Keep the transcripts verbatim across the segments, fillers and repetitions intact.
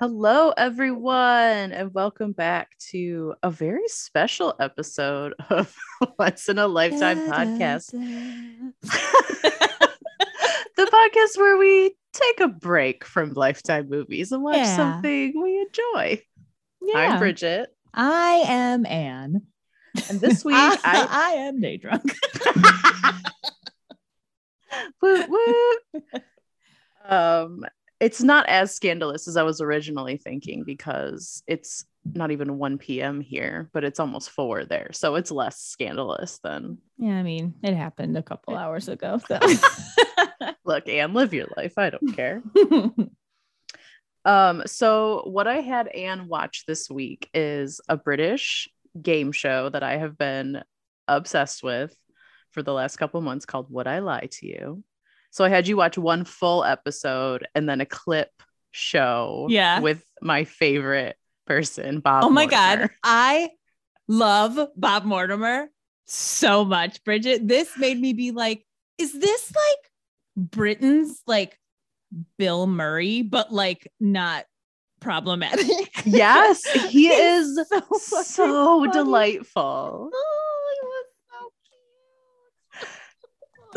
Hello, everyone, and welcome back to a very special episode of Once in a Lifetime Podcast. The podcast where we take a break from Lifetime movies and watch yeah. something we enjoy. Yeah. I'm Bridget. I am Anne. And this week, I, I, I am day drunk. Woot, woot. Um, it's not as scandalous as I was originally thinking because it's not even one p.m. here, but it's almost four there. So it's less scandalous than. Yeah, I mean, it happened a couple hours ago. So. Look, Anne, live your life. I don't care. um, so what I had Anne watch this week is a British game show that I have been obsessed with for the last couple months called Would I Lie to You? So I had you watch one full episode and then a clip show yeah. with my favorite person, Bob Oh my Mortimer. God. I love Bob Mortimer so much, Bridget. This made me be like, is this like Britain's like Bill Murray, but like not problematic? Yes, he is so, so, so delightful. Oh, he was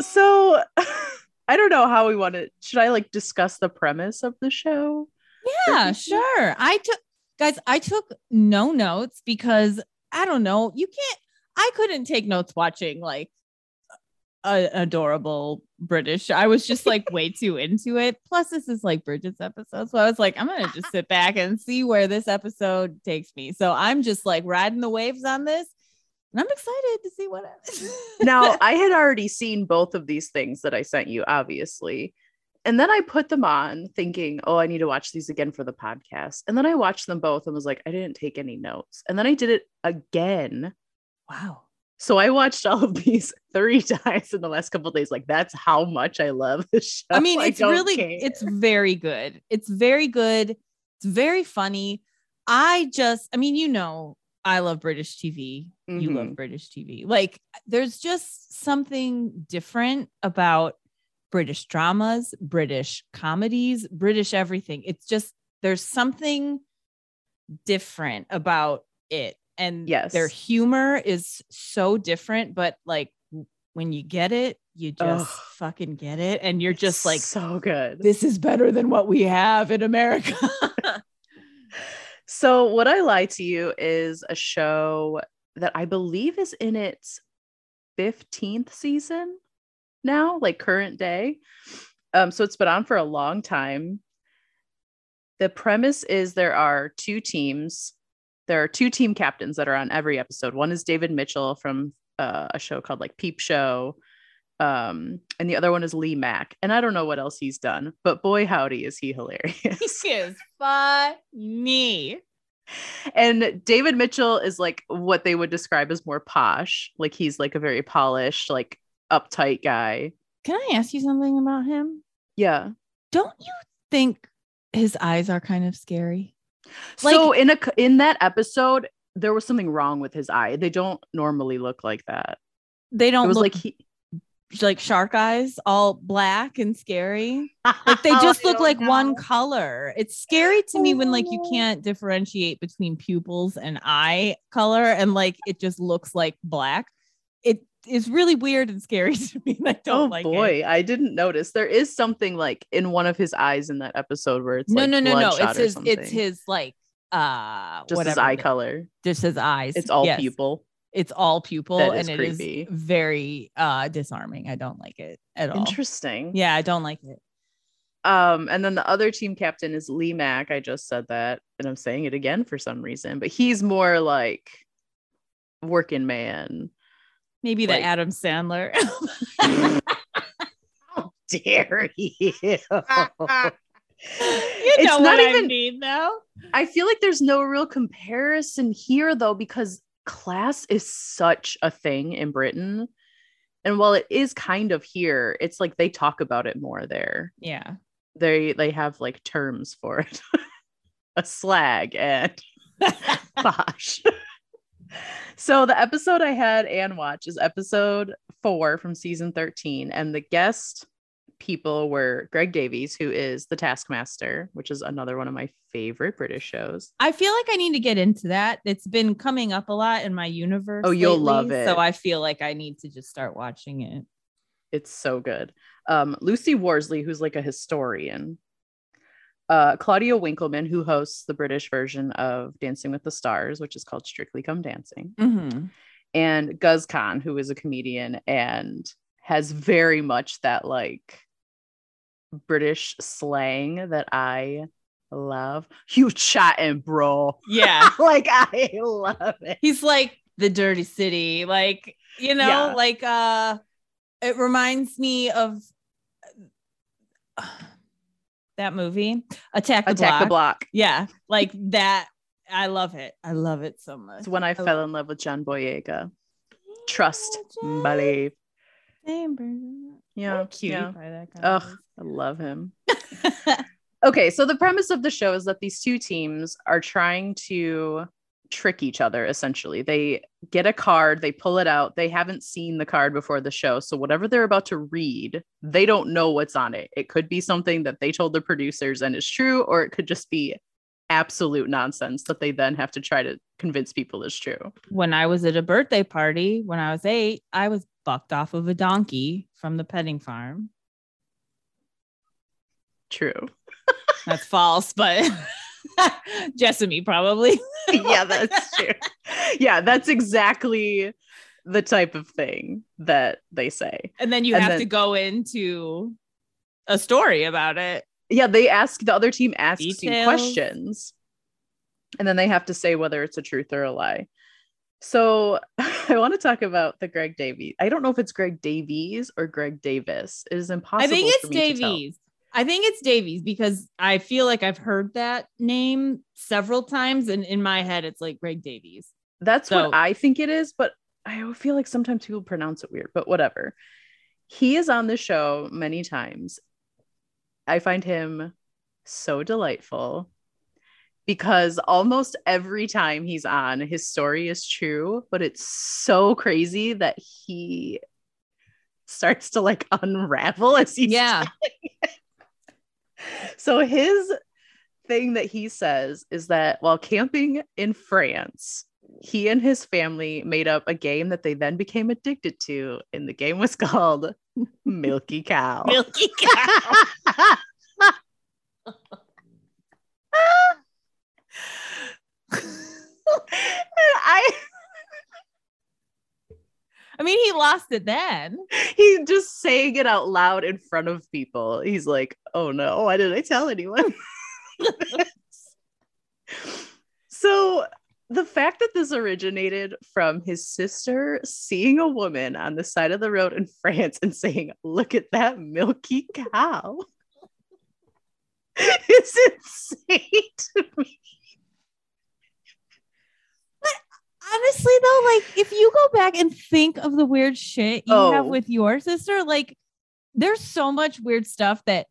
so cute. So... I don't know how we want to. Should I like discuss the premise of the show? Yeah, sure. I took guys, I took no notes because I don't know. You can't, I couldn't take notes watching like an adorable British. I was just like way too into it. Plus this is like Bridget's episode. So I was like, I'm going to just sit back and see where this episode takes me. So I'm just like riding the waves on this. And I'm excited to see what happens. Now, I had already seen both of these things that I sent you, obviously. And then I put them on thinking, oh, I need to watch these again for the podcast. And then I watched them both and was like, I didn't take any notes. And then I did it again. Wow. So I watched all of these three times in the last couple of days. Like, that's how much I love this show. I mean, it's I really, care. it's very good. It's very good. It's very funny. I just, I mean, you know, I love British T V. Mm-hmm. You love British T V. Like there's just something different about British dramas, British comedies, British everything. It's just, there's something different about it. And yes. their humor is so different, but like when you get it, you just Ugh. fucking get it. And you're just it's like, so good. This is better than what we have in America. So Would I Lie to You is a show that I believe is in its fifteenth season now, like current day. Um, so it's been on for a long time. The premise is there are two teams. There are two team captains that are on every episode. One is David Mitchell from uh, a show called like Peep Show. Um, and the other one is Lee Mack. And I don't know what else he's done, but boy, howdy, is he hilarious. He is funny. And David Mitchell is like what they would describe as more posh. Like he's like a very polished, like uptight guy. Can I ask you something about him? Yeah. Don't you think his eyes are kind of scary? Like- so in a, in that episode, there was something wrong with his eye. They don't normally look like that. They don't it was look like he. Like shark eyes, all black and scary. Like they just look like know. one color. It's scary to me when like you can't differentiate between pupils and eye color, and like it just looks like black. It is really weird and scary to me. I don't oh like boy, it. I didn't notice. There is something like in one of his eyes in that episode where it's no, like no, no, no. It's his, it's his like uh, just his eye color, just his eyes. It's all yes. pupil. It's all pupil and it creepy. Is very uh, disarming. I don't like it at all. Interesting. Yeah, I don't like it. Um, and then the other team captain is Lee Mack. I just said that and I'm saying it again for some reason, but he's more like working man. Maybe like, the Adam Sandler. How dare you? You know it's what not even, I mean though? I feel like there's no real comparison here though, because class is such a thing in Britain. And while it is kind of here, it's like they talk about it more there. Yeah. They they have like terms for it. A slag and posh. So the episode I had Anne watch is episode four from season thirteen. And the guest people were Greg Davies, who is the Taskmaster, which is another one of my favorite British shows. I feel like I need to get into that. It's been coming up a lot in my universe. Oh, you'll lately, love it. So I feel like I need to just start watching it. It's so good. Um, Lucy Worsley, who's like a historian. Uh, Claudia Winkleman, who hosts the British version of Dancing with the Stars, which is called Strictly Come Dancing. Mm-hmm. And Guz Khan, who is a comedian and has very much that like British slang that I love. Huge shot and bro. Yeah. Like I love it. He's like the dirty city. Like, you know, yeah. like uh it reminds me of uh, that movie, Attack the Block. Attack the Block. Yeah. Like that. I love it. I love it so much. It's when I, I fell in love with John Boyega. Trust, John. Believe. Yeah. Cute. Yeah. That Ugh, I love him. Okay. So the premise of the show is that these two teams are trying to trick each other. Essentially, they get a card, they pull it out. They haven't seen the card before the show. So whatever they're about to read, they don't know what's on it. It could be something that they told the producers and is true, or it could just be absolute nonsense that they then have to try to convince people is true. When I was at a birthday party, when I was eight, I was bucked off of a donkey from the petting farm. True. That's false, but Jessamy probably. Yeah, that's true. Yeah, that's exactly the type of thing that they say. And then you and have then, to go into a story about it. Yeah, they ask, the other team asks Details. you questions. And then they have to say whether it's a truth or a lie. So I want to talk about the Greg Davies. I don't know if it's Greg Davies or Greg Davis. It is impossible. I think it's Davies. I think it's Davies because I feel like I've heard that name several times. And in my head, it's like Greg Davies. That's so. What I think it is. But I feel like sometimes people pronounce it weird, but whatever. He is on the show many times. I find him so delightful. Because almost every time he's on, his story is true, but it's so crazy that he starts to like unravel as he's yeah. So his thing that he says is that while camping in France, he and his family made up a game that they then became addicted to, and the game was called Milky Cow. Milky Cow. I I mean, he lost it then. He's just saying it out loud in front of people. He's like, oh no, why did I tell anyone? So the fact that this originated from his sister seeing a woman on the side of the road in France and saying, look at that milky cow. It's insane to me. Honestly, though, like if you go back and think of the weird shit you oh. have with your sister, like there's so much weird stuff that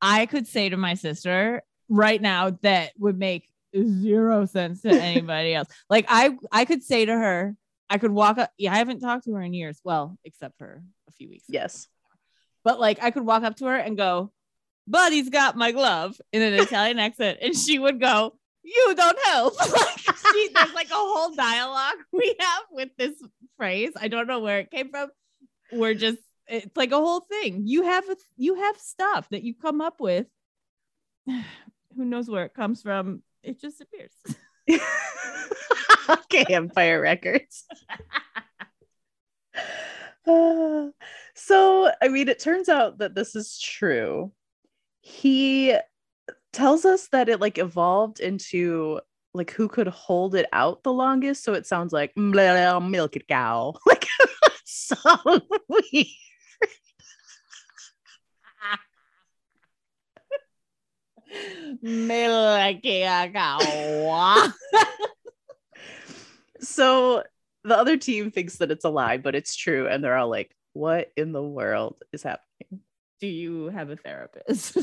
I could say to my sister right now that would make zero sense to anybody else. Like I, I could say to her, I could walk up. Yeah, I haven't talked to her in years. Well, except for a few weeks. Yes. Ago. But like I could walk up to her and go, buddy's got my glove in an Italian accent. And she would go, you don't help. Like, she, there's like a whole dialogue we have with this phrase. I don't know where it came from. We're just, it's like a whole thing. You have, a, you have stuff that you come up with. Who knows where it comes from? It just appears. Okay. Empire Records. uh, so, I mean, it turns out that this is true. He tells us that it like evolved into like who could hold it out the longest. So it sounds like milk it cow. Like so weird. Milk it cow. So the other team thinks that it's a lie, but it's true. And they're all like, what in the world is happening? Do you have a therapist?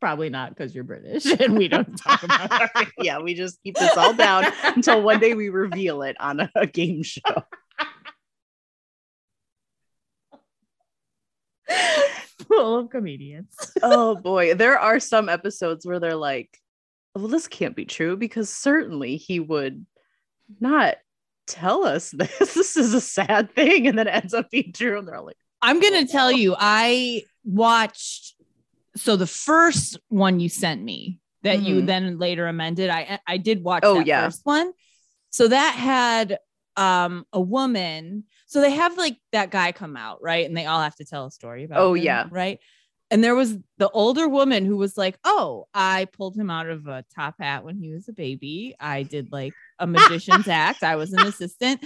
Probably not, because you're British and we don't talk about it. Yeah, we just keep this all down until one day we reveal it on a, a game show. full of comedians. Oh boy, there are some episodes where they're like, well, this can't be true because certainly he would not tell us this. This is a sad thing. And then it ends up being true. And they're all like, I'm going to tell you, I watched. So the first one you sent me that mm-hmm. you then later amended, I, I did watch oh, that yeah. first one. So that had um, a woman. So they have like that guy come out, right? And they all have to tell a story about Oh him, yeah. right? And there was the older woman who was like, oh, I pulled him out of a top hat when he was a baby. I did like a magician's act. I was an assistant.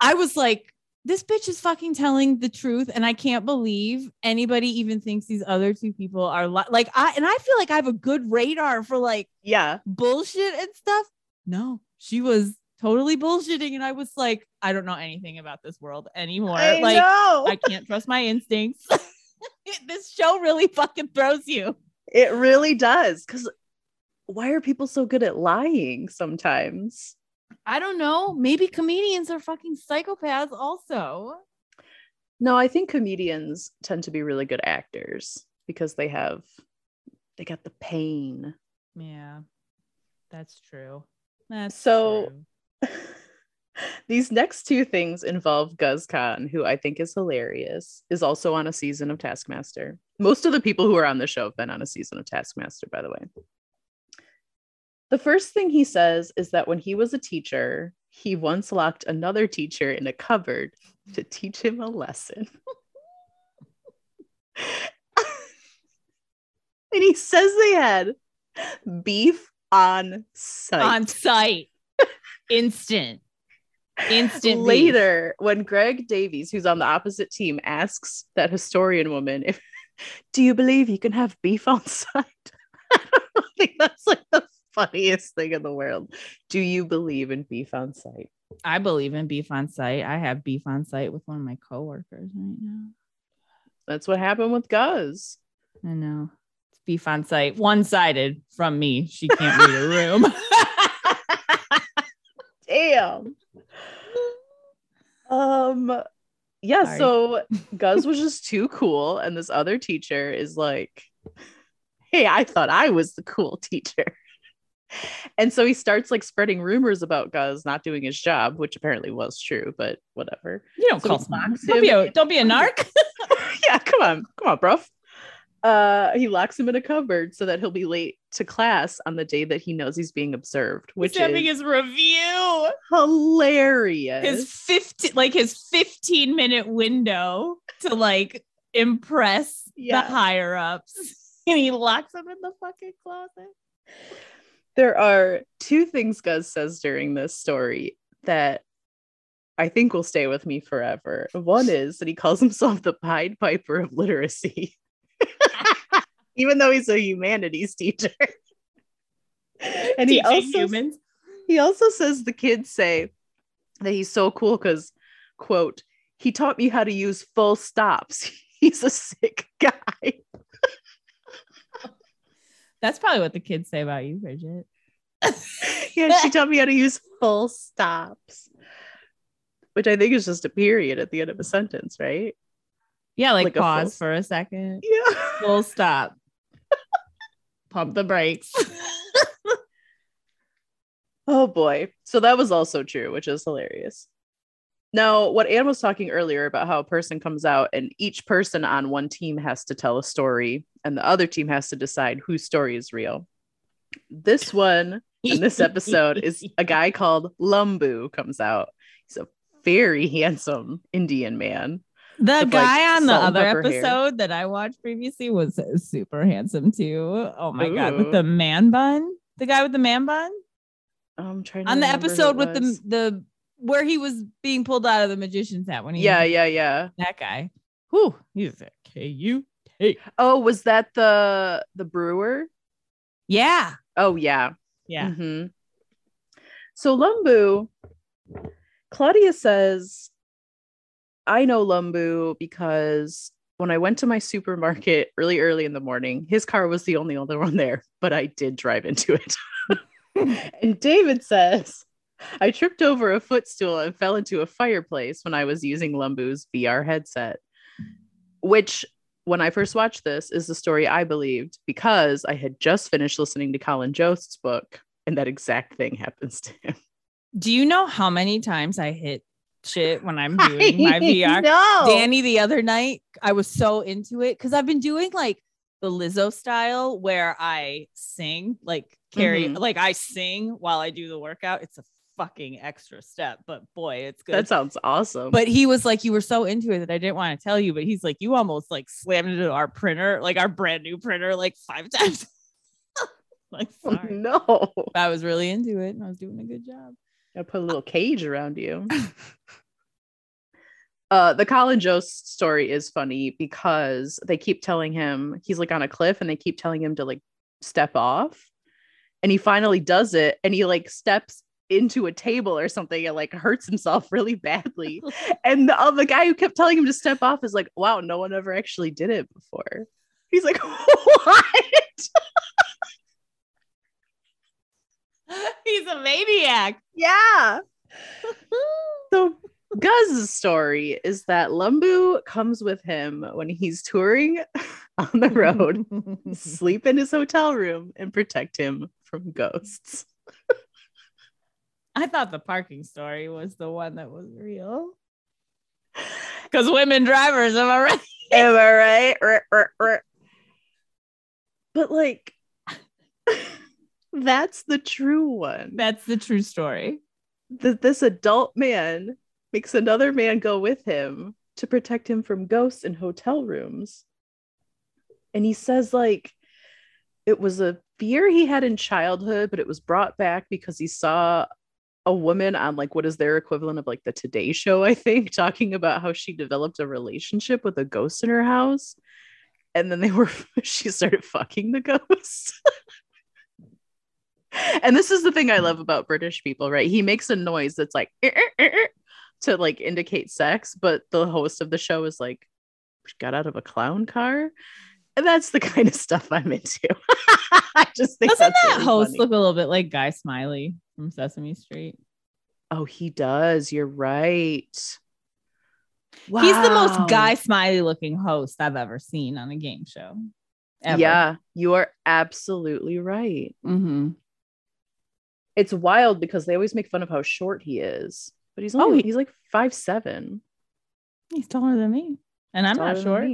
I was like, this bitch is fucking telling the truth. And I can't believe anybody even thinks these other two people are li- like, I, and I feel like I have a good radar for like, yeah, bullshit and stuff. No, she was totally bullshitting. And I was like, I don't know anything about this world anymore. I like, know. I can't trust my instincts. This show really fucking throws you. It really does. Because why are people so good at lying sometimes? I don't know. Maybe comedians are fucking psychopaths also. No, I think comedians tend to be really good actors because they have, they got the pain. Yeah, that's true. That's so true. These next two things involve Guz Khan, who I think is hilarious, is also on a season of Taskmaster. Most of the people who are on the show have been on a season of Taskmaster, by the way. The first thing he says is that when he was a teacher, he once locked another teacher in a cupboard to teach him a lesson. And he says they had beef on sight. On sight. Instant. Instant. Later, beef. When Greg Davies, who's on the opposite team, asks that historian woman, if, do you believe you can have beef on sight? I don't think that's like the funniest thing in the world. Do you believe in beef on sight? I believe in beef on sight. I have beef on sight with one of my coworkers right now. That's what happened with Guz. I know. It's beef on sight. One-sided from me. She can't read a room. Damn. Um, yeah, Sorry. So Guz was just too cool. And this other teacher is like, hey, I thought I was the cool teacher. And so he starts like spreading rumors about Guz not doing his job, which apparently was true, but whatever. You don't so call him. Don't be a, don't be a narc. Yeah, come on. Come on, bro. Uh, he locks him in a cupboard so that he'll be late to class on the day that he knows he's being observed, which he's having is his review. Hilarious. His fifteen, like his fifteen minute window to like impress yeah. the higher ups, and he locks him in the fucking closet. There are two things Guz says during this story that I think will stay with me forever. One is that he calls himself the Pied Piper of literacy, even though he's a humanities teacher. And he also, humans. he also says the kids say that he's so cool because, quote, he taught me how to use full stops. He's a sick guy. That's probably what the kids say about you, Bridget. Yeah, she taught me how to use full stops, which I think is just a period at the end of a sentence, right? Yeah, like, like pause a full... for a second. Yeah. Full stop. Pump the brakes. Oh, boy. So that was also true, which is hilarious. Now, what Anne was talking earlier about how a person comes out and each person on one team has to tell a story and the other team has to decide whose story is real. This one in this episode is a guy called Lumbu comes out. He's a very handsome Indian man. The with, guy like, on the other episode hair. That I watched previously was super handsome, too. Oh, my Ooh. God. With the man bun. The guy with the man bun. I'm trying to on the episode with the the. Where he was being pulled out of the magician's hat when he yeah yeah yeah that guy who he's a K U T. Oh, was that the the brewer? Yeah. Oh yeah yeah. Mm-hmm. So Lumbu, Claudia says, I know Lumbu because when I went to my supermarket really early in the morning, his car was the only other one there, but I did drive into it. And David says, I tripped over a footstool and fell into a fireplace when I was using Lumbu's V R headset, which when I first watched this is the story I believed because I had just finished listening to Colin Jost's book and that exact thing happens to him. Do you know how many times I hit shit when I'm doing my V R? No. Danny, the other night, I was so into it because I've been doing like the Lizzo style where I sing, like carry, mm-hmm. like I sing while I do the workout. It's a fucking extra step, but boy, it's good. That sounds awesome. But he was like, you were so into it that I didn't want to tell you, but he's like, you almost like slammed into our printer, like our brand new printer, like five times. Like, sorry. Oh, no. I was really into it and I was doing a good job. I put a little cage around you. Uh, the Colin Jost story is funny because they keep telling him he's like on a cliff and they keep telling him to like step off. And he finally does it and he like steps into a table or something and like hurts himself really badly. And the, uh, the guy who kept telling him to step off is like, wow, no one ever actually did it before. He's like, what? He's a maniac. Yeah. So Guz's story is that Lumbu comes with him when he's touring on the road, sleep in his hotel room, and protect him from ghosts. I thought the parking story was the one that was real. Because women drivers, am I right? Am I right? R- r- r- but like... That's the true one. That's the true story. That this adult man makes another man go with him to protect him from ghosts in hotel rooms. And he says, like, it was a fear he had in childhood, but it was brought back because he saw a woman on, like, what is their equivalent of, like, the Today Show, I think, talking about how she developed a relationship with a ghost in her house. And then they were, she started fucking the ghost. And this is the thing I love about British people, right? He makes a noise that's like er, er, er, to like indicate sex, but the host of the show is like, she got out of a clown car. And that's the kind of stuff I'm into. I just think doesn't that's that really host funny. Look a little bit like Guy Smiley from Sesame Street? Oh, he does. You're right. Wow. He's the most Guy Smiley looking host I've ever seen on a game show. Ever. Yeah, you are absolutely right. Mm-hmm. It's wild because they always make fun of how short he is, but he's only, oh, he's like five, seven. He's taller than me. And he's I'm not short.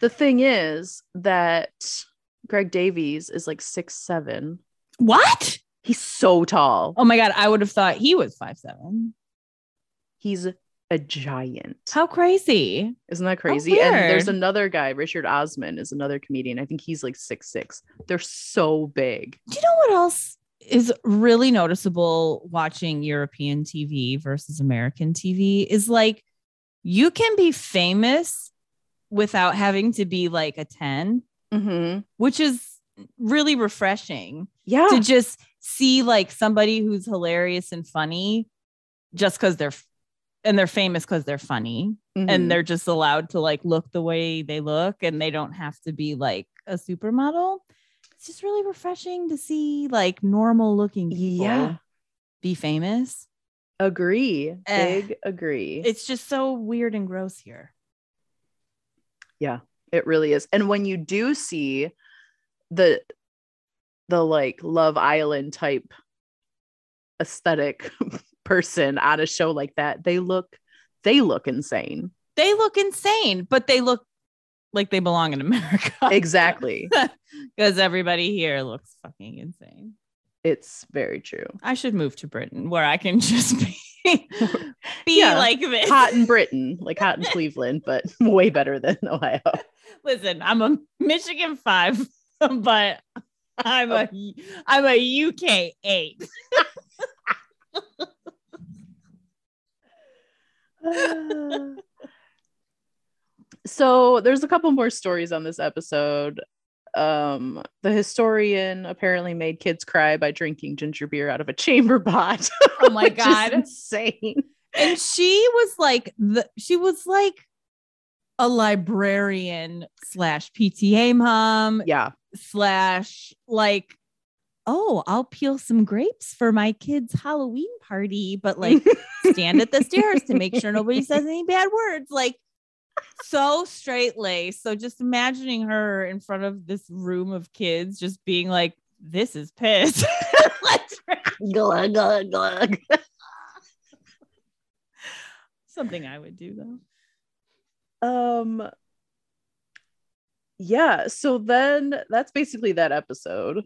The thing is that Greg Davies is like six, seven. What? He's so tall. Oh my God. I would have thought he was five, seven. He's a giant. How crazy. Isn't that crazy? And there's another guy, Richard Osman is another comedian. I think he's like six, six. They're so big. Do you know what else is really noticeable watching European T V versus American T V is like, you can be famous without having to be like a ten, mm-hmm. which is really refreshing. Yeah. To just see like somebody who's hilarious and funny just because they're, f- and they're famous because they're funny mm-hmm. and they're just allowed to like look the way they look and they don't have to be like a supermodel. It's just really refreshing to see like normal looking people yeah. be famous. Agree. Uh, Big agree. It's just so weird and gross here. Yeah, it really is. And when you do see the, the like Love Island type aesthetic person on a show like that, they look, they look insane. They look insane, but they look like they belong in America. Exactly. Because everybody here looks fucking insane. It's very true. I should move to Britain where I can just be, be yeah, like this. Hot in Britain, like hot in Cleveland, but way better than Ohio. Listen, I'm a Michigan five, but I'm a, I'm a U K eight. uh. So there's a couple more stories on this episode. Um, the historian apparently made kids cry by drinking ginger beer out of a chamber pot. Oh my God. Insane. And she was like, the, she was like a librarian slash P T A mom. Yeah. Slash like, oh, I'll peel some grapes for my kids' Halloween party, but like stand at the stairs to make sure nobody says any bad words. Like, so straight-laced. So just imagining her in front of this room of kids just being like, this is piss. Glug, glug, glug. Something I would do though. Um yeah, so then that's basically that episode.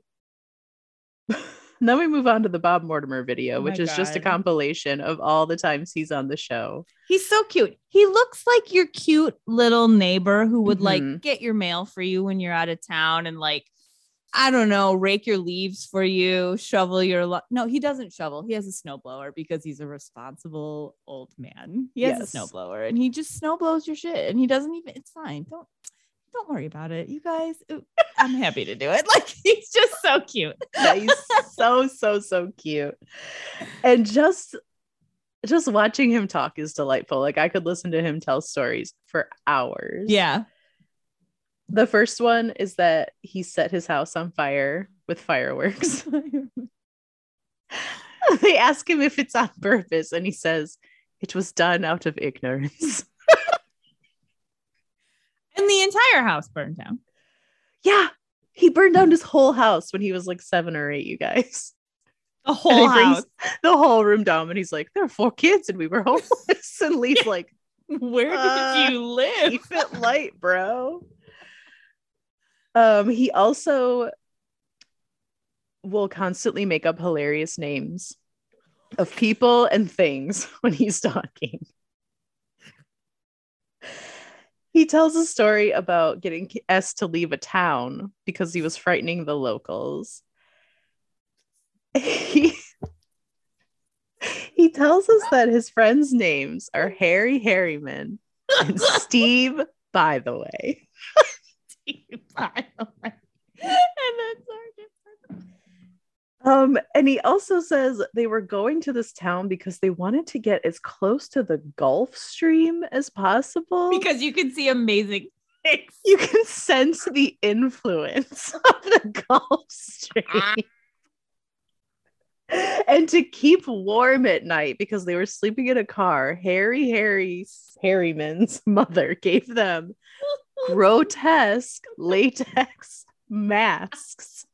Then we move on to the Bob Mortimer video, oh which is God. just a compilation of all the times he's on the show. He's so cute. He looks like your cute little neighbor who would mm-hmm. like get your mail for you when you're out of town and like, I don't know, rake your leaves for you, shovel your... Lo- no, he doesn't shovel. He has a snowblower because he's a responsible old man. He has yes. a snowblower and he just snowblows your shit and he doesn't even... It's fine. Don't don't worry about it, you guys. Ooh, I'm happy to do it. Like, he's just so cute. Yeah, he's so, so, so cute. And just, just watching him talk is delightful. Like, I could listen to him tell stories for hours. Yeah. The first one is that he set his house on fire with fireworks. They ask him if it's on purpose, and he says, it was done out of ignorance. And the entire house burned down. Yeah. He burned down his whole house when he was like seven or eight, you guys. The whole house. The whole room down. And he's like, there were four kids and we were homeless. And Lee's like, where did uh, you live? Keep it light, bro. Um, he also will constantly make up hilarious names of people and things when he's talking. He tells a story about getting asked to leave a town because he was frightening the locals. He, he tells us that his friends' names are Harry Harriman and Steve, by the way. Steve, by the way. And that's our difference. Um, and he also says they were going to this town because they wanted to get as close to the Gulf Stream as possible. Because you can see amazing things. You can sense the influence of the Gulf Stream. Ah. And to keep warm at night because they were sleeping in a car, Harry Harry's Harriman's mother gave them grotesque latex masks.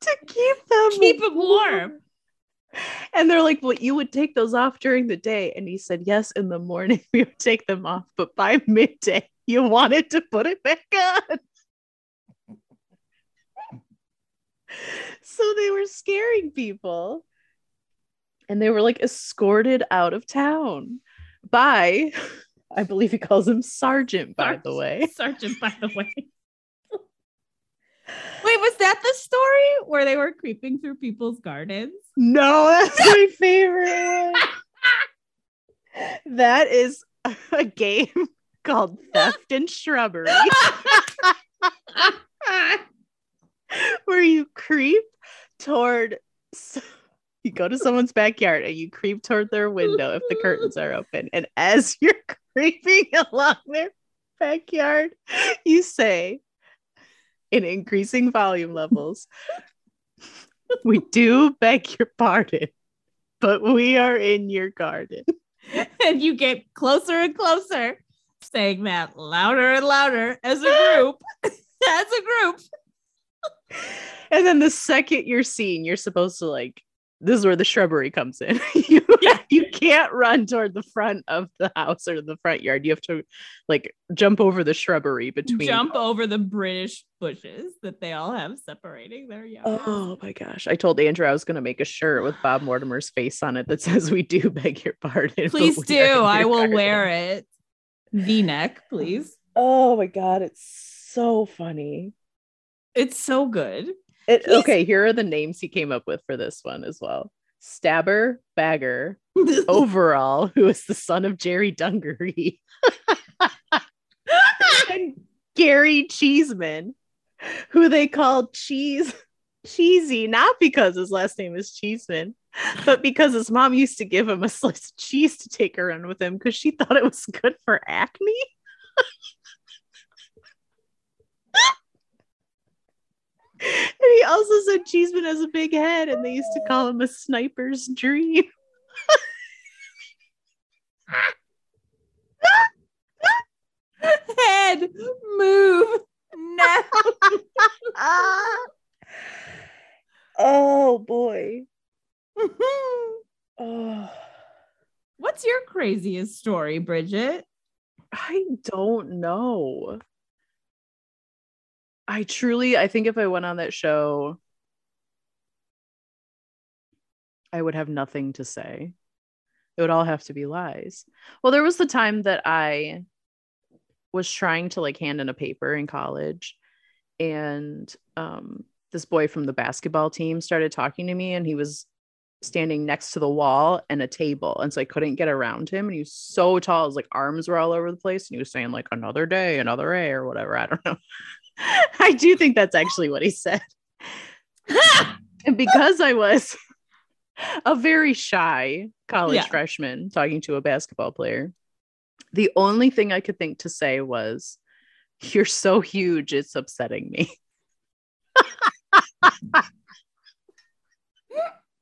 To keep them keep them warm. And they're like, well, you would take those off during the day. And he said, yes, in the morning we would take them off, but by midday you wanted to put it back on. So they were scaring people, and they were like escorted out of town by, I believe he calls him Sergeant, by Sergeant, the way. Sergeant, by the way. Wait, was that the story where they were creeping through people's gardens? No, that's my favorite. That is a game called Theft and Shrubbery, where you creep toward, you go to someone's backyard and you creep toward their window if the curtains are open. And as you're creeping along their backyard, you say, in increasing volume levels, we do beg your pardon, but we are in your garden. And you get closer and closer, saying that louder and louder as a group, as a group. And then the second you're seen, you're supposed to like, this is where the shrubbery comes in. you, yeah. you can't run toward the front of the house or the front yard. You have to like jump over the shrubbery between. Jump over the British bushes that they all have separating their yard. Oh my gosh. I told Andrew I was going to make a shirt with Bob Mortimer's face on it that says, we do beg your pardon. Please do. I will pardon. Wear it. V-neck, please. Oh my God. It's so funny. It's so good. It, okay, here are the names he came up with for this one as well. Stabber, Bagger, Overall, who is the son of Jerry Dungaree, and Gary Cheeseman, who they call Cheese Cheesy, not because his last name is Cheeseman, but because his mom used to give him a slice of cheese to take around with him because she thought it was good for acne. And he also said Cheeseman has a big head, and they used to call him a sniper's dream. head. Move now. Oh, boy. Oh. What's your craziest story, Bridget? I don't know. I truly, I think if I went on that show, I would have nothing to say. It would all have to be lies. Well, there was the time that I was trying to like hand in a paper in college, and um, this boy from the basketball team started talking to me, and he was standing next to the wall and a table. And so I couldn't get around him. And he was so tall. His like arms were all over the place. And he was saying like another day, another A or whatever. I don't know. I do think that's actually what he said. And because I was a very shy college yeah. freshman talking to a basketball player, the only thing I could think to say was, "You're so huge, it's upsetting me."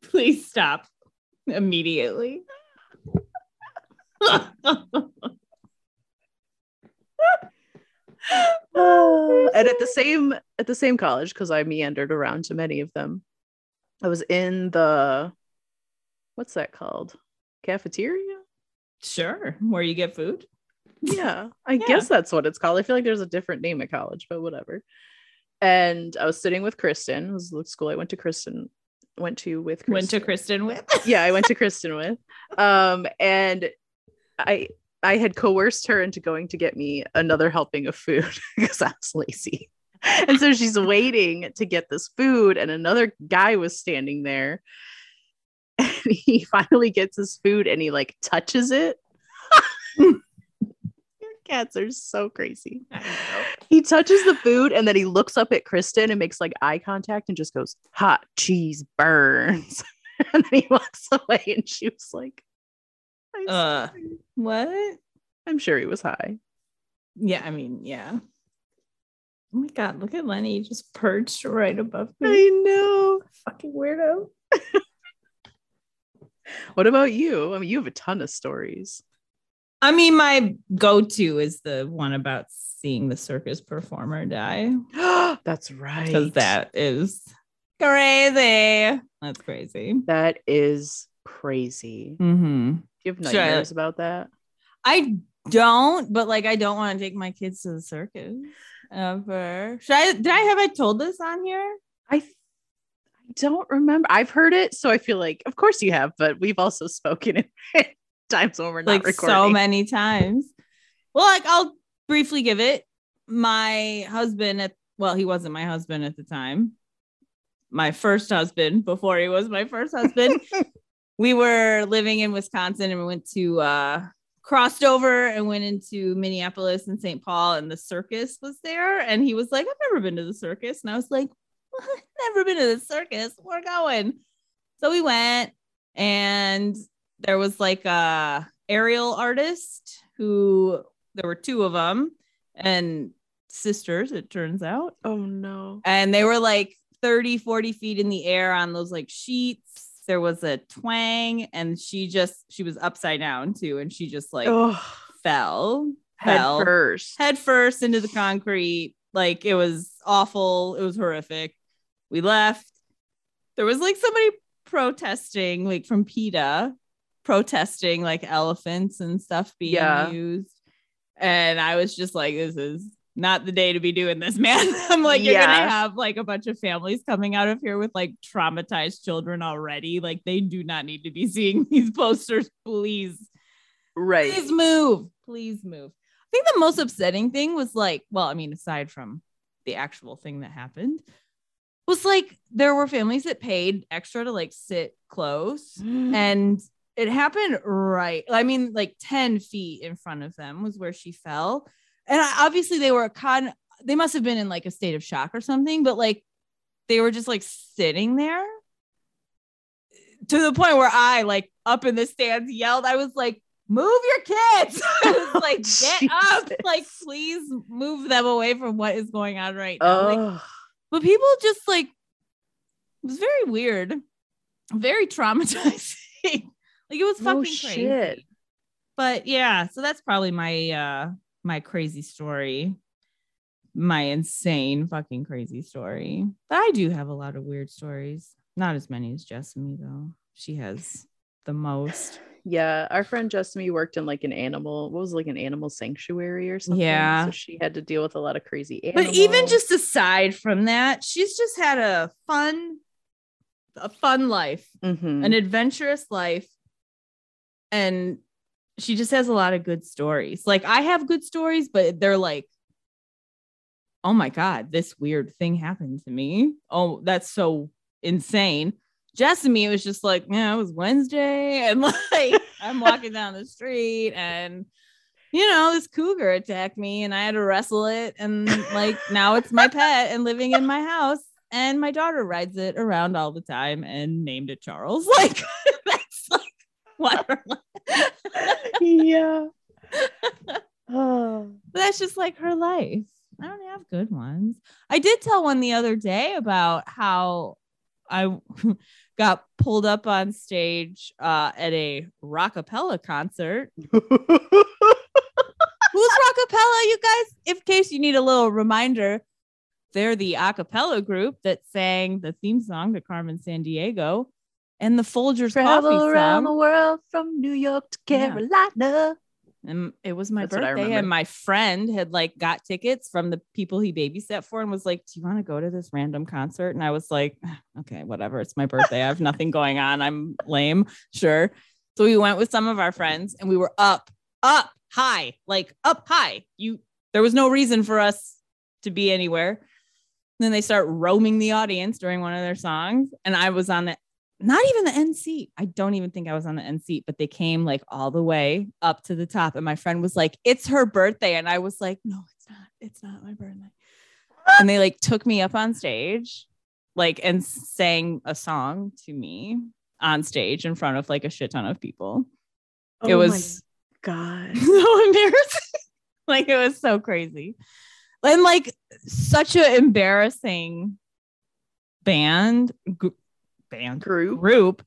Please stop immediately. Oh, and at the same at the same college, because I meandered around to many of them, I was in the, what's that called? Cafeteria? Sure. Where you get food? Yeah. I yeah. guess that's what it's called. I feel like there's a different name at college, but whatever. And I was sitting with Kristen. It was the school I went to Kristen, went to with Kristen. Went to Kristen with? Yeah, I went to Kristen with. Um, and I I had coerced her into going to get me another helping of food because I was lazy. And so she's waiting to get this food, and another guy was standing there. And he finally gets his food and he like touches it. Your cats are so crazy. He touches the food and then he looks up at Kristen and makes like eye contact and just goes, "Hot cheese burns." And then he walks away, and she was like, uh, what? I'm sure he was high. Yeah, I mean, yeah. Oh my God, look at Lenny, you just perched right above me. I know. Fucking weirdo. What about you? I mean, you have a ton of stories. I mean, my go-to is the one about seeing the circus performer die. That's right. Because that is crazy. That's crazy. That is crazy. Mm-hmm. Do you have nightmares Should I- about that? I don't, but like, I don't want to take my kids to the circus. Ever. Should I did I have I told this on here? I th- I don't remember. I've heard it, so I feel like of course you have, but we've also spoken in times when we're not like recording. So many times. Well, like I'll briefly give it. My husband at well, he wasn't my husband at the time. My first husband, before he was my first husband. We were living in Wisconsin, and we went to uh crossed over and went into Minneapolis and Saint Paul, and the circus was there. And he was like, "I've never been to the circus." And I was like, "Well, I've never been to the circus. We're going." So we went, and there was like a aerial artist who there were two of them and sisters, it turns out. Oh no. And they were like thirty, forty feet in the air on those like sheets. There was a twang, and she just, she was upside down too. And she just like Ugh. fell, head fell, first. head first into the concrete. Like it was awful. It was horrific. We left. There was like somebody protesting, like from PETA, protesting like elephants and stuff being yeah. used. And I was just like, this is not the day to be doing this, man. I'm like, you're yeah. gonna have like a bunch of families coming out of here with like traumatized children already. Like they do not need to be seeing these posters. Please. Right. Please move. Please move. I think the most upsetting thing was like, well, I mean, aside from the actual thing that happened, was like there were families that paid extra to like sit close. Mm. And it happened right. I mean, like ten feet in front of them was where she fell. And obviously they were a con, they must have been in like a state of shock or something, but like they were just like sitting there to the point where I like up in the stands yelled, I was like, "Move your kids." I was like, "Get oh, up, like please move them away from what is going on right now." Oh. Like, but people just like, it was very weird, very traumatizing. Like it was fucking oh, shit. crazy. But yeah, so that's probably my uh my crazy story, my insane fucking crazy story. But I do have a lot of weird stories. Not as many as Jessamy, though. She has the most. Yeah, our friend Jessamy worked in like an animal, what was it, like an animal sanctuary or something. Yeah. So she had to deal with a lot of crazy animals. But even just aside from that, she's just had a fun, a fun life, mm-hmm. an adventurous life. And she just has a lot of good stories. Like I have good stories, but they're like, oh my God, this weird thing happened to me. Oh, that's so insane. Jessamy was just like, yeah, it was Wednesday and like I'm walking down the street and you know this cougar attacked me and I had to wrestle it and like now it's my pet and living in my house and my daughter rides it around all the time and named it Charles. Like that's like what? Yeah. Oh. But that's just like her life. I don't have good ones. I did tell one the other day about how I got pulled up on stage uh, at a Rock-a-Pella concert. Who's Rock-a-Pella, you guys? In case you need a little reminder, they're the a cappella group that sang the theme song to Carmen Sandiego and the Folgers Travel Coffee song. Around the world from New York to Carolina. Yeah. And it was my That's birthday and my friend had like got tickets from the people he babysat for and was like, do you want to go to this random concert? And I was like, okay, whatever. It's my birthday. I have nothing going on. I'm lame. Sure. So we went with some of our friends and we were up, up high, like up high. You, there was no reason for us to be anywhere. And then they start roaming the audience during one of their songs. And I was on the Not even the end seat. I don't even think I was on the end seat, but they came like all the way up to the top. And my friend was like, it's her birthday. And I was like, no, it's not. It's not my birthday. And they like took me up on stage, like, and sang a song to me on stage in front of like a shit ton of people. Oh it was my God. So embarrassing. Like it was so crazy. And like such an embarrassing band. G- Band group group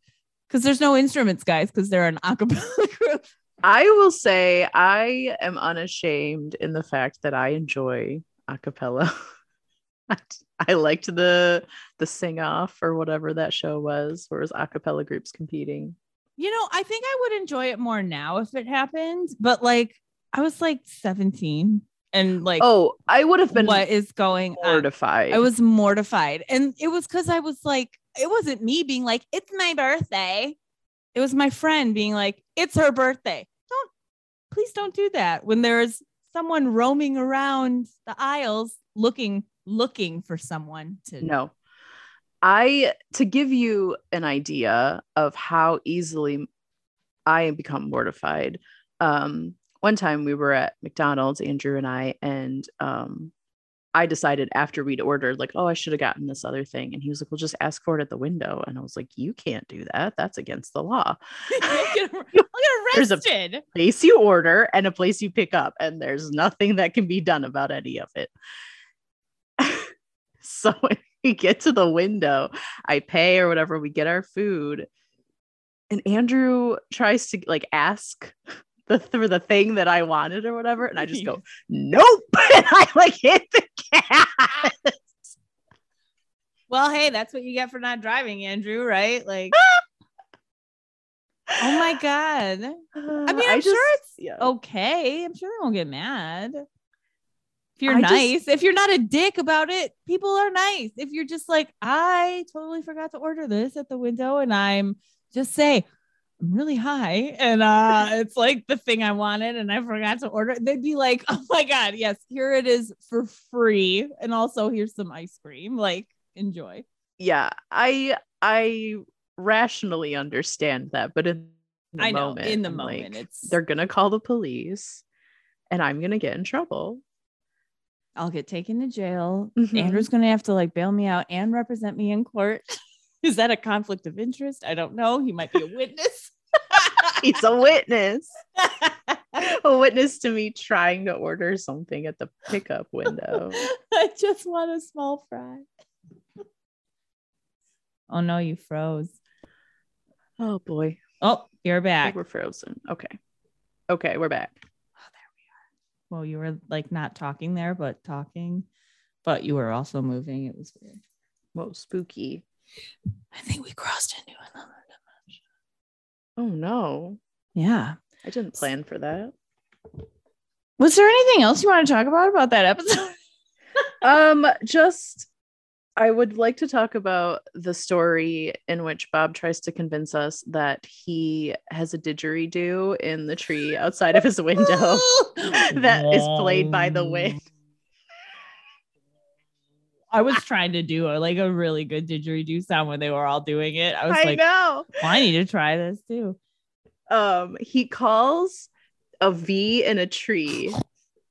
because there's no instruments, guys, because they're an a cappella group. I will say I am unashamed in the fact that I enjoy a cappella. I, I liked the the Sing-Off or whatever that show was, where it was a cappella groups competing. You know, I think I would enjoy it more now if it happened, but like I was like seventeen. And like, oh, I would have been what is going mortified. On? I was mortified. And it was because I was like, it wasn't me being like, it's my birthday. It was my friend being like, it's her birthday. Don't, please don't do that when there's someone roaming around the aisles looking, looking for someone to know. I, to give you an idea of how easily I become mortified. Um, One time we were at McDonald's, Andrew and I, and um, I decided after we'd ordered, like, oh, I should have gotten this other thing. And he was like, well, just ask for it at the window. And I was like, you can't do that. That's against the law. You'll get arrested. There's a place you order and a place you pick up, and there's nothing that can be done about any of it. So when we get to the window, I pay or whatever, we get our food. And Andrew tries to like ask The, th- the thing that I wanted or whatever. And I just go, nope. And I like hit the gas. Well, hey, that's what you get for not driving, Andrew, right? Like, oh my God. Uh, I mean, I'm I just, sure it's yeah. okay. I'm sure they won't get mad. If you're I nice, just, if you're not a dick about it, people are nice. If you're just like, I totally forgot to order this at the window and I'm just say, I'm really high and uh it's like the thing I wanted and I forgot to order it. They'd be like, oh my God, yes, here it is for free. And also here's some ice cream. Like, enjoy. Yeah, I I rationally understand that, but in the I moment, know, in the moment, like, it's they're gonna call the police and I'm gonna get in trouble. I'll get taken to jail. Mm-hmm. Andrew's gonna have to like bail me out and represent me in court. Is that a conflict of interest? I don't know. He might be a witness. He's a witness. A witness to me trying to order something at the pickup window. I just want a small fry. Oh, no, you froze. Oh, boy. Oh, you're back. We're frozen. Okay. Okay, we're back. Oh, there we are. well, you were like not talking there, but talking, but you were also moving. It was weird. Whoa, spooky. I think we crossed into another dimension. Oh no. Yeah. I didn't plan for that. Was there anything else you want to talk about about that episode? um, just I would like to talk about the story in which Bob tries to convince us that he has a didgeridoo in the tree outside of his window that is played by the wind. I was trying to do a, like a really good didgeridoo sound when they were all doing it. I was I like, know. Well, I need to try this too. Um, he calls a V in a tree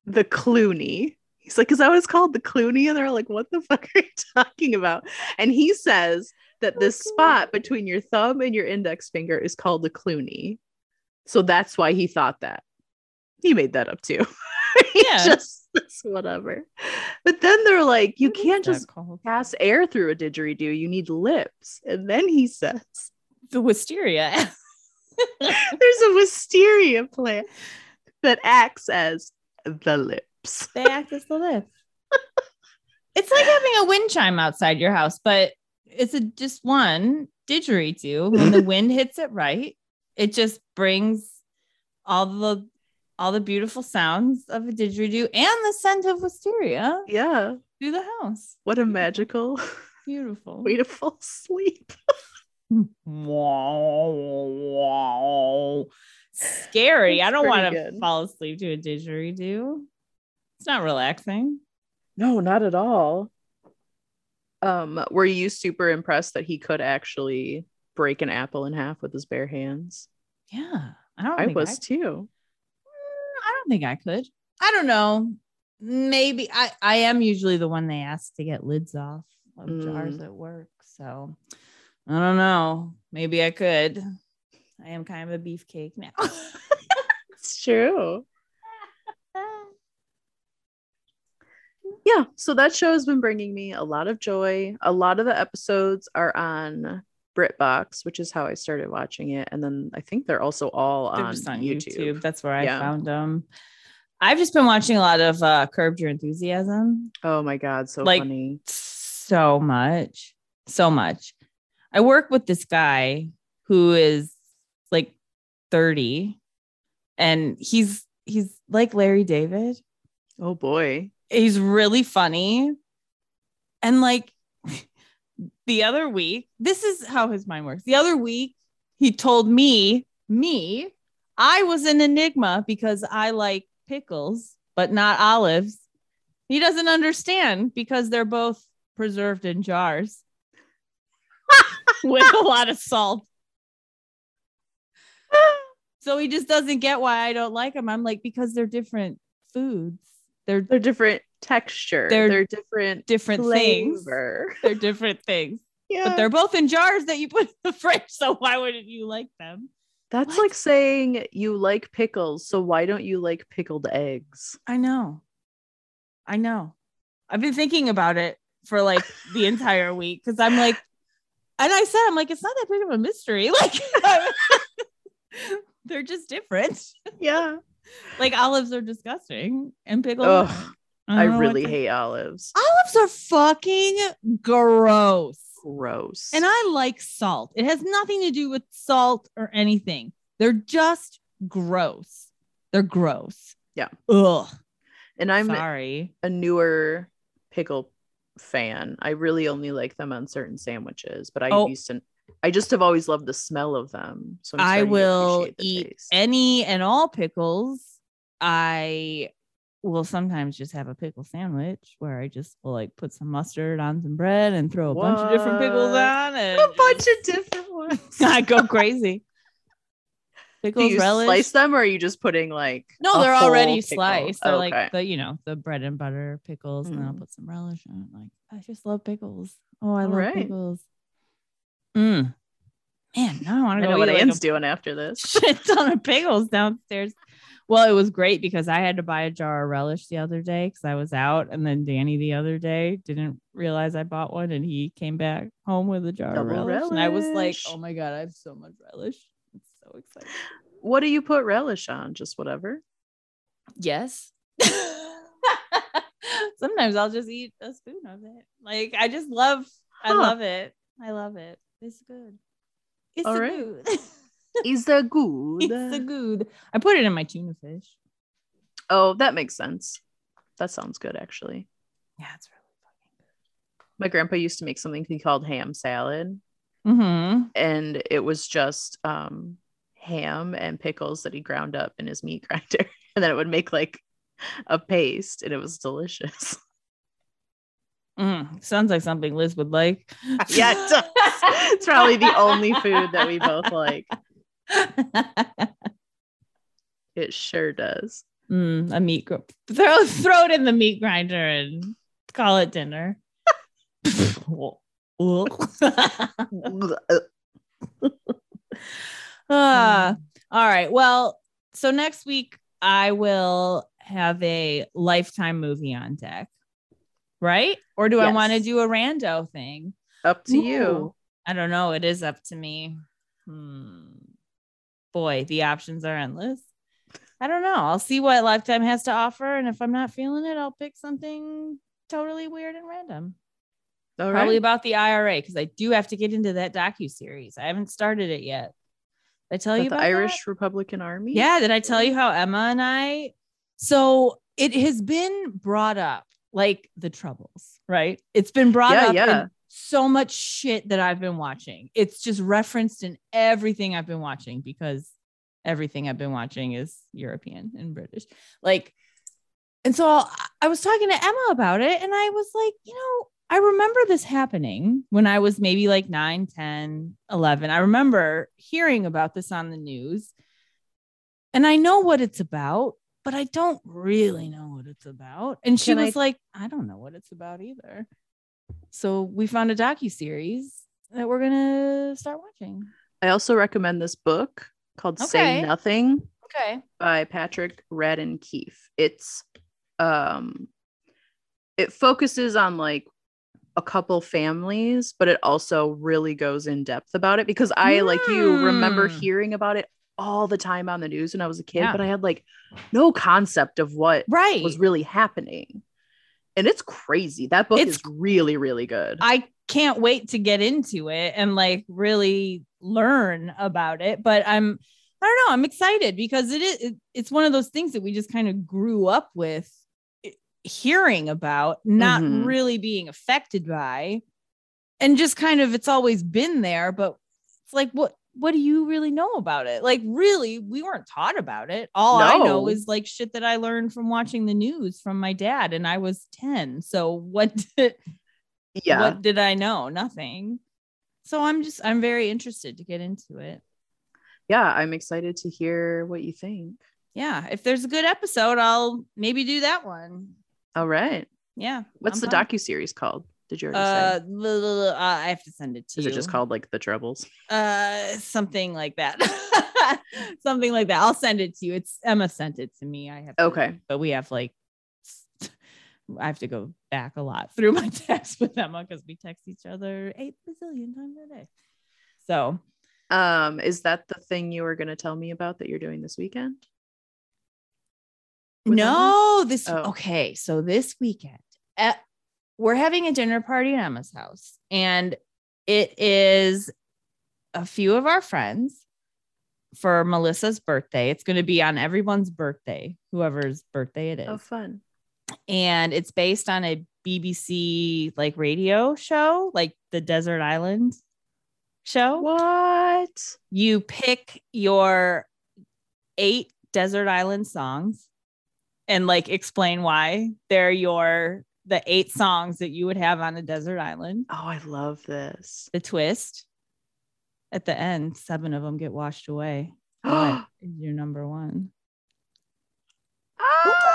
the Clooney. He's like, is that what it's called? The Clooney? And they're like, what the fuck are you talking about? And he says that this oh, spot between your thumb and your index finger is called the Clooney. So that's why he thought that. He made that up too. Yeah. Just whatever. But then they're like, you what can't just called? pass air through a didgeridoo. You need lips. And then he says, the wisteria. There's a wisteria plant that acts as the lips. They act as the lips. It's like having a wind chime outside your house, but it's a, just one didgeridoo. When the wind hits it right, it just brings all the all the beautiful sounds of a didgeridoo and the scent of wisteria. Yeah, through the house. What a magical, beautiful way to fall asleep. Wow, wow. Scary. That's I don't want to fall asleep to a didgeridoo. It's not relaxing. No, not at all. Um, were you super impressed that he could actually break an apple in half with his bare hands? Yeah. I don't I think was I too. I don't think I could. I don't know. Maybe I, I am usually the one they ask to get lids off of mm. jars at work. So I don't know. Maybe I could. I am kind of a beefcake now. It's true. Yeah. So that show has been bringing me a lot of joy. A lot of the episodes are on Britbox, which is how I started watching it. And then I think they're also all they're on, just on YouTube. YouTube. That's where I yeah. found them. I've just been watching a lot of uh, Curb Your Enthusiasm. Oh my God. So like, funny. So much. So much. I work with this guy who is like thirty and he's, he's like Larry David. Oh boy. He's really funny. And like the other week, this is how his mind works. The other week he told me, me, I was an enigma because I like pickles, but not olives. He doesn't understand because they're both preserved in jars. With a lot of salt. So he just doesn't get why I don't like them. I'm like, because they're different foods. They're they're different texture. They're, they're different different flavor. things. They're different things. Yeah. But they're both in jars that you put in the fridge. So why wouldn't you like them? That's what? Like saying you like pickles. So why don't you like pickled eggs? I know. I know. I've been thinking about it for like the entire week because I'm like, and I said, I'm like, it's not that big of a mystery. Like, they're just different. Yeah. Like, olives are disgusting and pickles. Ugh, I, I really hate olives. Olives are fucking gross. Gross. And I like salt. It has nothing to do with salt or anything. They're just gross. They're gross. Yeah. Ugh. And I'm sorry. a newer pickle fan. I really only like them on certain sandwiches, but I oh. used to I just have always loved the smell of them. So I'm I will eat taste. any and all pickles. I will sometimes just have a pickle sandwich where I just will like put some mustard on some bread and throw a what? bunch of different pickles on and a bunch of different ones. I go crazy. Pickles, Do you relish. Slice them, or are you just putting like? No, they're already pickle. sliced. They're oh, okay. like the you know the bread and butter pickles, mm. and I'll put some relish on it. Like I just love pickles. Oh, I All love right. pickles. Mm. Man, now I want to go. Know what like Anne's a, doing after this? Shit ton of pickles downstairs. Well, it was great because I had to buy a jar of relish the other day because I was out, and then Danny the other day didn't realize I bought one, and he came back home with a jar Double of relish, relish, and I was like, oh my God, I have so much relish. So excited. What do you put relish on? Just whatever? Yes. Sometimes I'll just eat a spoon of it. Like, I just love, huh. I love it. I love it. It's good. It's All a right. good. It's a good. It's a good. I put it in my tuna fish. Oh, that makes sense. That sounds good, actually. Yeah, it's really fucking good. My grandpa used to make something he called ham salad. Mm-hmm. And it was just um, ham and pickles that he ground up in his meat grinder. And then it would make like a paste, and it was delicious. Mm, sounds like something Liz would like. Yeah, it does. It's probably the only food that we both like. It sure does. Mm, a meat gr- throw throw it in the meat grinder and call it dinner. uh, all right. Well, so next week I will have a Lifetime movie on deck. Right? Or do yes. I want to do a rando thing? Up to Ooh. You. I don't know. It is up to me. Hmm. Boy, the options are endless. I don't know. I'll see what Lifetime has to offer. And if I'm not feeling it, I'll pick something totally weird and random. All Probably right. about the I R A, because I do have to get into that docu-series. I haven't started it yet. Did I tell about you about the Irish that? Republican Army? Yeah. Did I tell you how Emma and I... So it has been brought up. Like the Troubles, right? It's been brought yeah, up yeah. in so much shit that I've been watching. It's just referenced in everything I've been watching, because everything I've been watching is European and British. Like, and so I'll, I was talking to Emma about it, and I was like, you know, I remember this happening when I was maybe like nine, ten, eleven. I remember hearing about this on the news, and I know what it's about, but I don't really know what it's about. And she Can was I... like, I don't know what it's about either. So we found a docuseries that we're going to start watching. I also recommend this book called okay. Say Nothing okay. by Patrick Radden Keefe. It's, um, it focuses on like a couple families, but it also really goes in depth about it, because I, mm. like you, remember hearing about it all the time on the news when I was a kid, yeah. but I had like no concept of what right. was really happening. And it's crazy. That book it's, is really, really good. I can't wait to get into it and like really learn about it. But I'm, I don't know, I'm excited, because it is, it, it's one of those things that we just kind of grew up with hearing about, not mm-hmm. really being affected by, and just kind of, it's always been there, but it's like, what, what do you really know about it? Like, really, we weren't taught about it. All no. I know is like shit that I learned from watching the news from my dad, and I was ten. So what did, yeah. what did I know? Nothing. So I'm just, I'm very interested to get into it. Yeah. I'm excited to hear what you think. Yeah. If there's a good episode, I'll maybe do that one. All right. Yeah. What's I'm the fine. docuseries called? Did you already uh, say? Uh, I have to send it to you. Is it just called like The Troubles? Uh, something like that. Something like that. I'll send it to you. It's Emma sent it to me. I have to, okay, but we have like I have to go back a lot through my text with Emma, because we text each other eight bazillion times a day. So, um, is that the thing you were going to tell me about that you're doing this weekend? Was no, that? this oh. okay. So this weekend. Uh, We're having a dinner party at Emma's house, and it is a few of our friends for Melissa's birthday. It's going to be on everyone's birthday, whoever's birthday it is. Oh, fun. And it's based on a B B C like radio show, like the Desert Island show. What? You pick your eight Desert Island songs and like explain why they're your the eight songs that you would have on a desert island. Oh, I love this. The twist at the end, seven of them get washed away. What is your number one? Ah!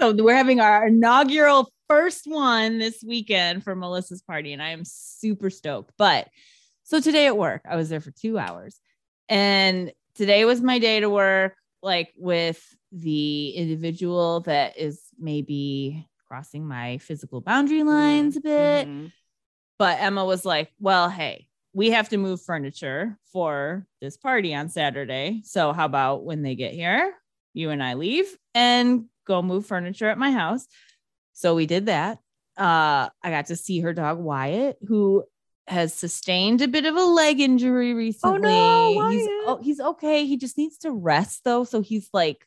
So we're having our inaugural first one this weekend for Melissa's party, and I am super stoked. But so today at work, I was there for two hours, and today was my day to work, like with the individual that is maybe crossing my physical boundary lines a bit. Mm-hmm. But Emma was like, well, hey, we have to move furniture for this party on Saturday. So how about when they get here, you and I leave and go move furniture at my house. So we did that. Uh, I got to see her dog, Wyatt, who has sustained a bit of a leg injury recently. Oh, no, he's, oh, he's okay. He just needs to rest, though. So he's like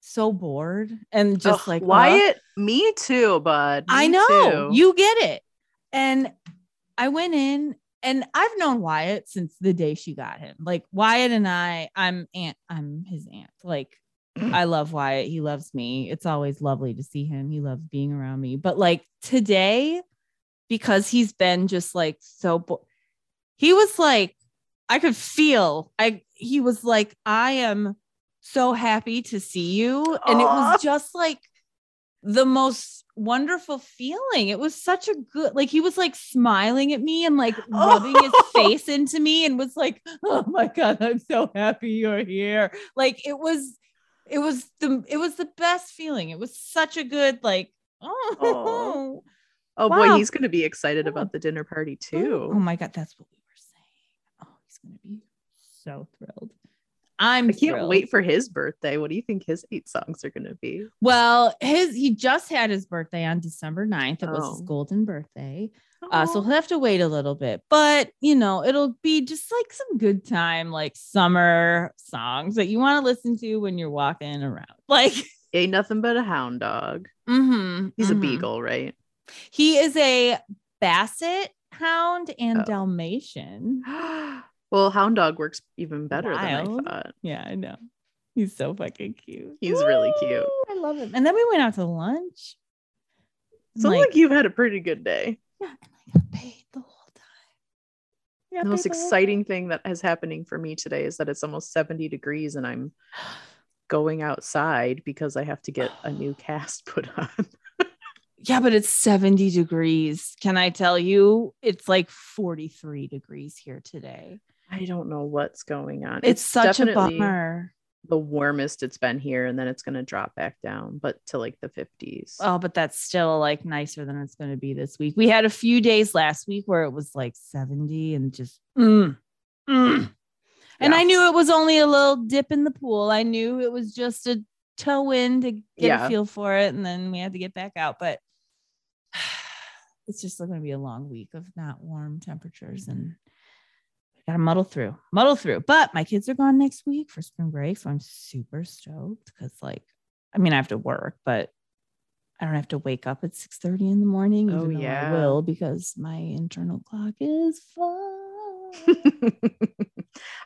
so bored and just Ugh, like Wyatt. Oh. Me too, bud. Me I know too. You get it. And I went in, and I've known Wyatt since the day she got him. Like Wyatt and I, I'm aunt. I'm his aunt. Like I love Wyatt. He loves me. It's always lovely to see him. He loves being around me. But like today, because he's been just like so bo- he was like, I could feel I he was like, I am so happy to see you. And Aww. It was just like the most wonderful feeling. It was such a good, like he was like smiling at me and like rubbing his face into me and was like, oh my God, I'm so happy you're here. Like it was it was the it was the best feeling. It was such a good like oh Aww. Oh wow. Boy, he's going to be excited oh. about the dinner party too. Oh my God, that's what we were saying. Oh, he's going to be so thrilled. I'm I can't thrilled. wait for his birthday. What do you think his eight songs are going to be? Well, his he just had his birthday on December ninth. It oh. was his golden birthday. Oh. Uh, so he'll have to wait a little bit, but you know, it'll be just like some good time, like summer songs that you want to listen to when you're walking around. Like ain't nothing but a hound dog. Mm-hmm, he's mm-hmm. a beagle, right? He is a Basset hound and oh. Dalmatian. Well, hound dog works even better Wild. than I thought. Yeah, I know. He's so fucking cute. He's Woo! really cute. I love him. And then we went out to lunch. Sounds like, like you've had a pretty good day. Yeah, and I got paid the whole time. The most exciting the thing that is happening for me today is that it's almost seventy degrees and I'm going outside because I have to get a new cast put on. Yeah, but it's seventy degrees. Can I tell you? It's like forty-three degrees here today. I don't know what's going on. It's, it's such a bummer. The warmest it's been here, and then it's going to drop back down, but to like the fifties. Oh, but that's still like nicer than it's going to be this week. We had a few days last week where it was like seventy and just mm, mm. Yeah. And I knew it was only a little dip in the pool. I knew it was just a toe in to get yeah. a feel for it, and then we had to get back out, but it's just going to be a long week of not warm temperatures, and I gotta muddle through, muddle through. But my kids are gone next week for spring break, so I'm super stoked because, like, I mean, I have to work, but I don't have to wake up at six thirty in the morning. Even oh yeah, I will because my internal clock is full.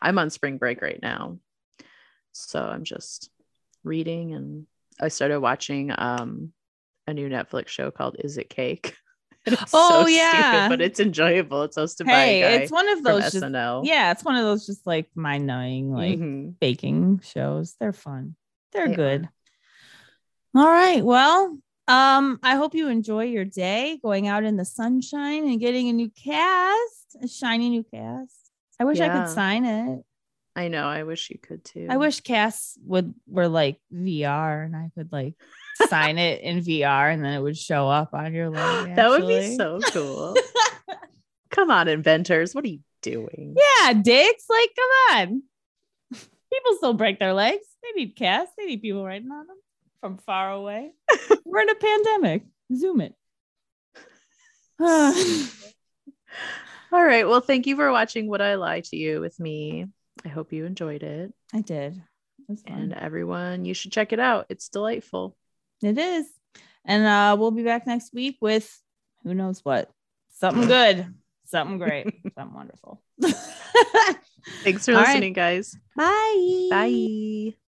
I'm on spring break right now, so I'm just reading, and I started watching um a new Netflix show called Is It Cake? It's oh so yeah, stupid, but it's enjoyable. It's hosted by hey, a guy it's one of those just, S N L. Yeah, it's one of those just like mind-numbing like mm-hmm. baking shows. They're fun. They're they good. Are. All right. Well, um, I hope you enjoy your day going out in the sunshine and getting a new cast, a shiny new cast. I wish yeah. I could sign it. I know. I wish you could too. I wish casts would were like V R, and I could like sign it in V R, and then it would show up on your leg. That would be so cool. Come on, inventors! What are you doing? Yeah, dicks! Like, come on. People still break their legs. They need casts. They need people riding on them from far away. We're in a pandemic. Zoom it. All right. Well, thank you for watching Would I Lie to You with me. I hope you enjoyed it. I did. It was fun. And everyone, you should check it out. It's delightful. It is. And uh, we'll be back next week with who knows what. Something good. Something great. Something wonderful. Thanks for All listening, right. guys. Bye. Bye.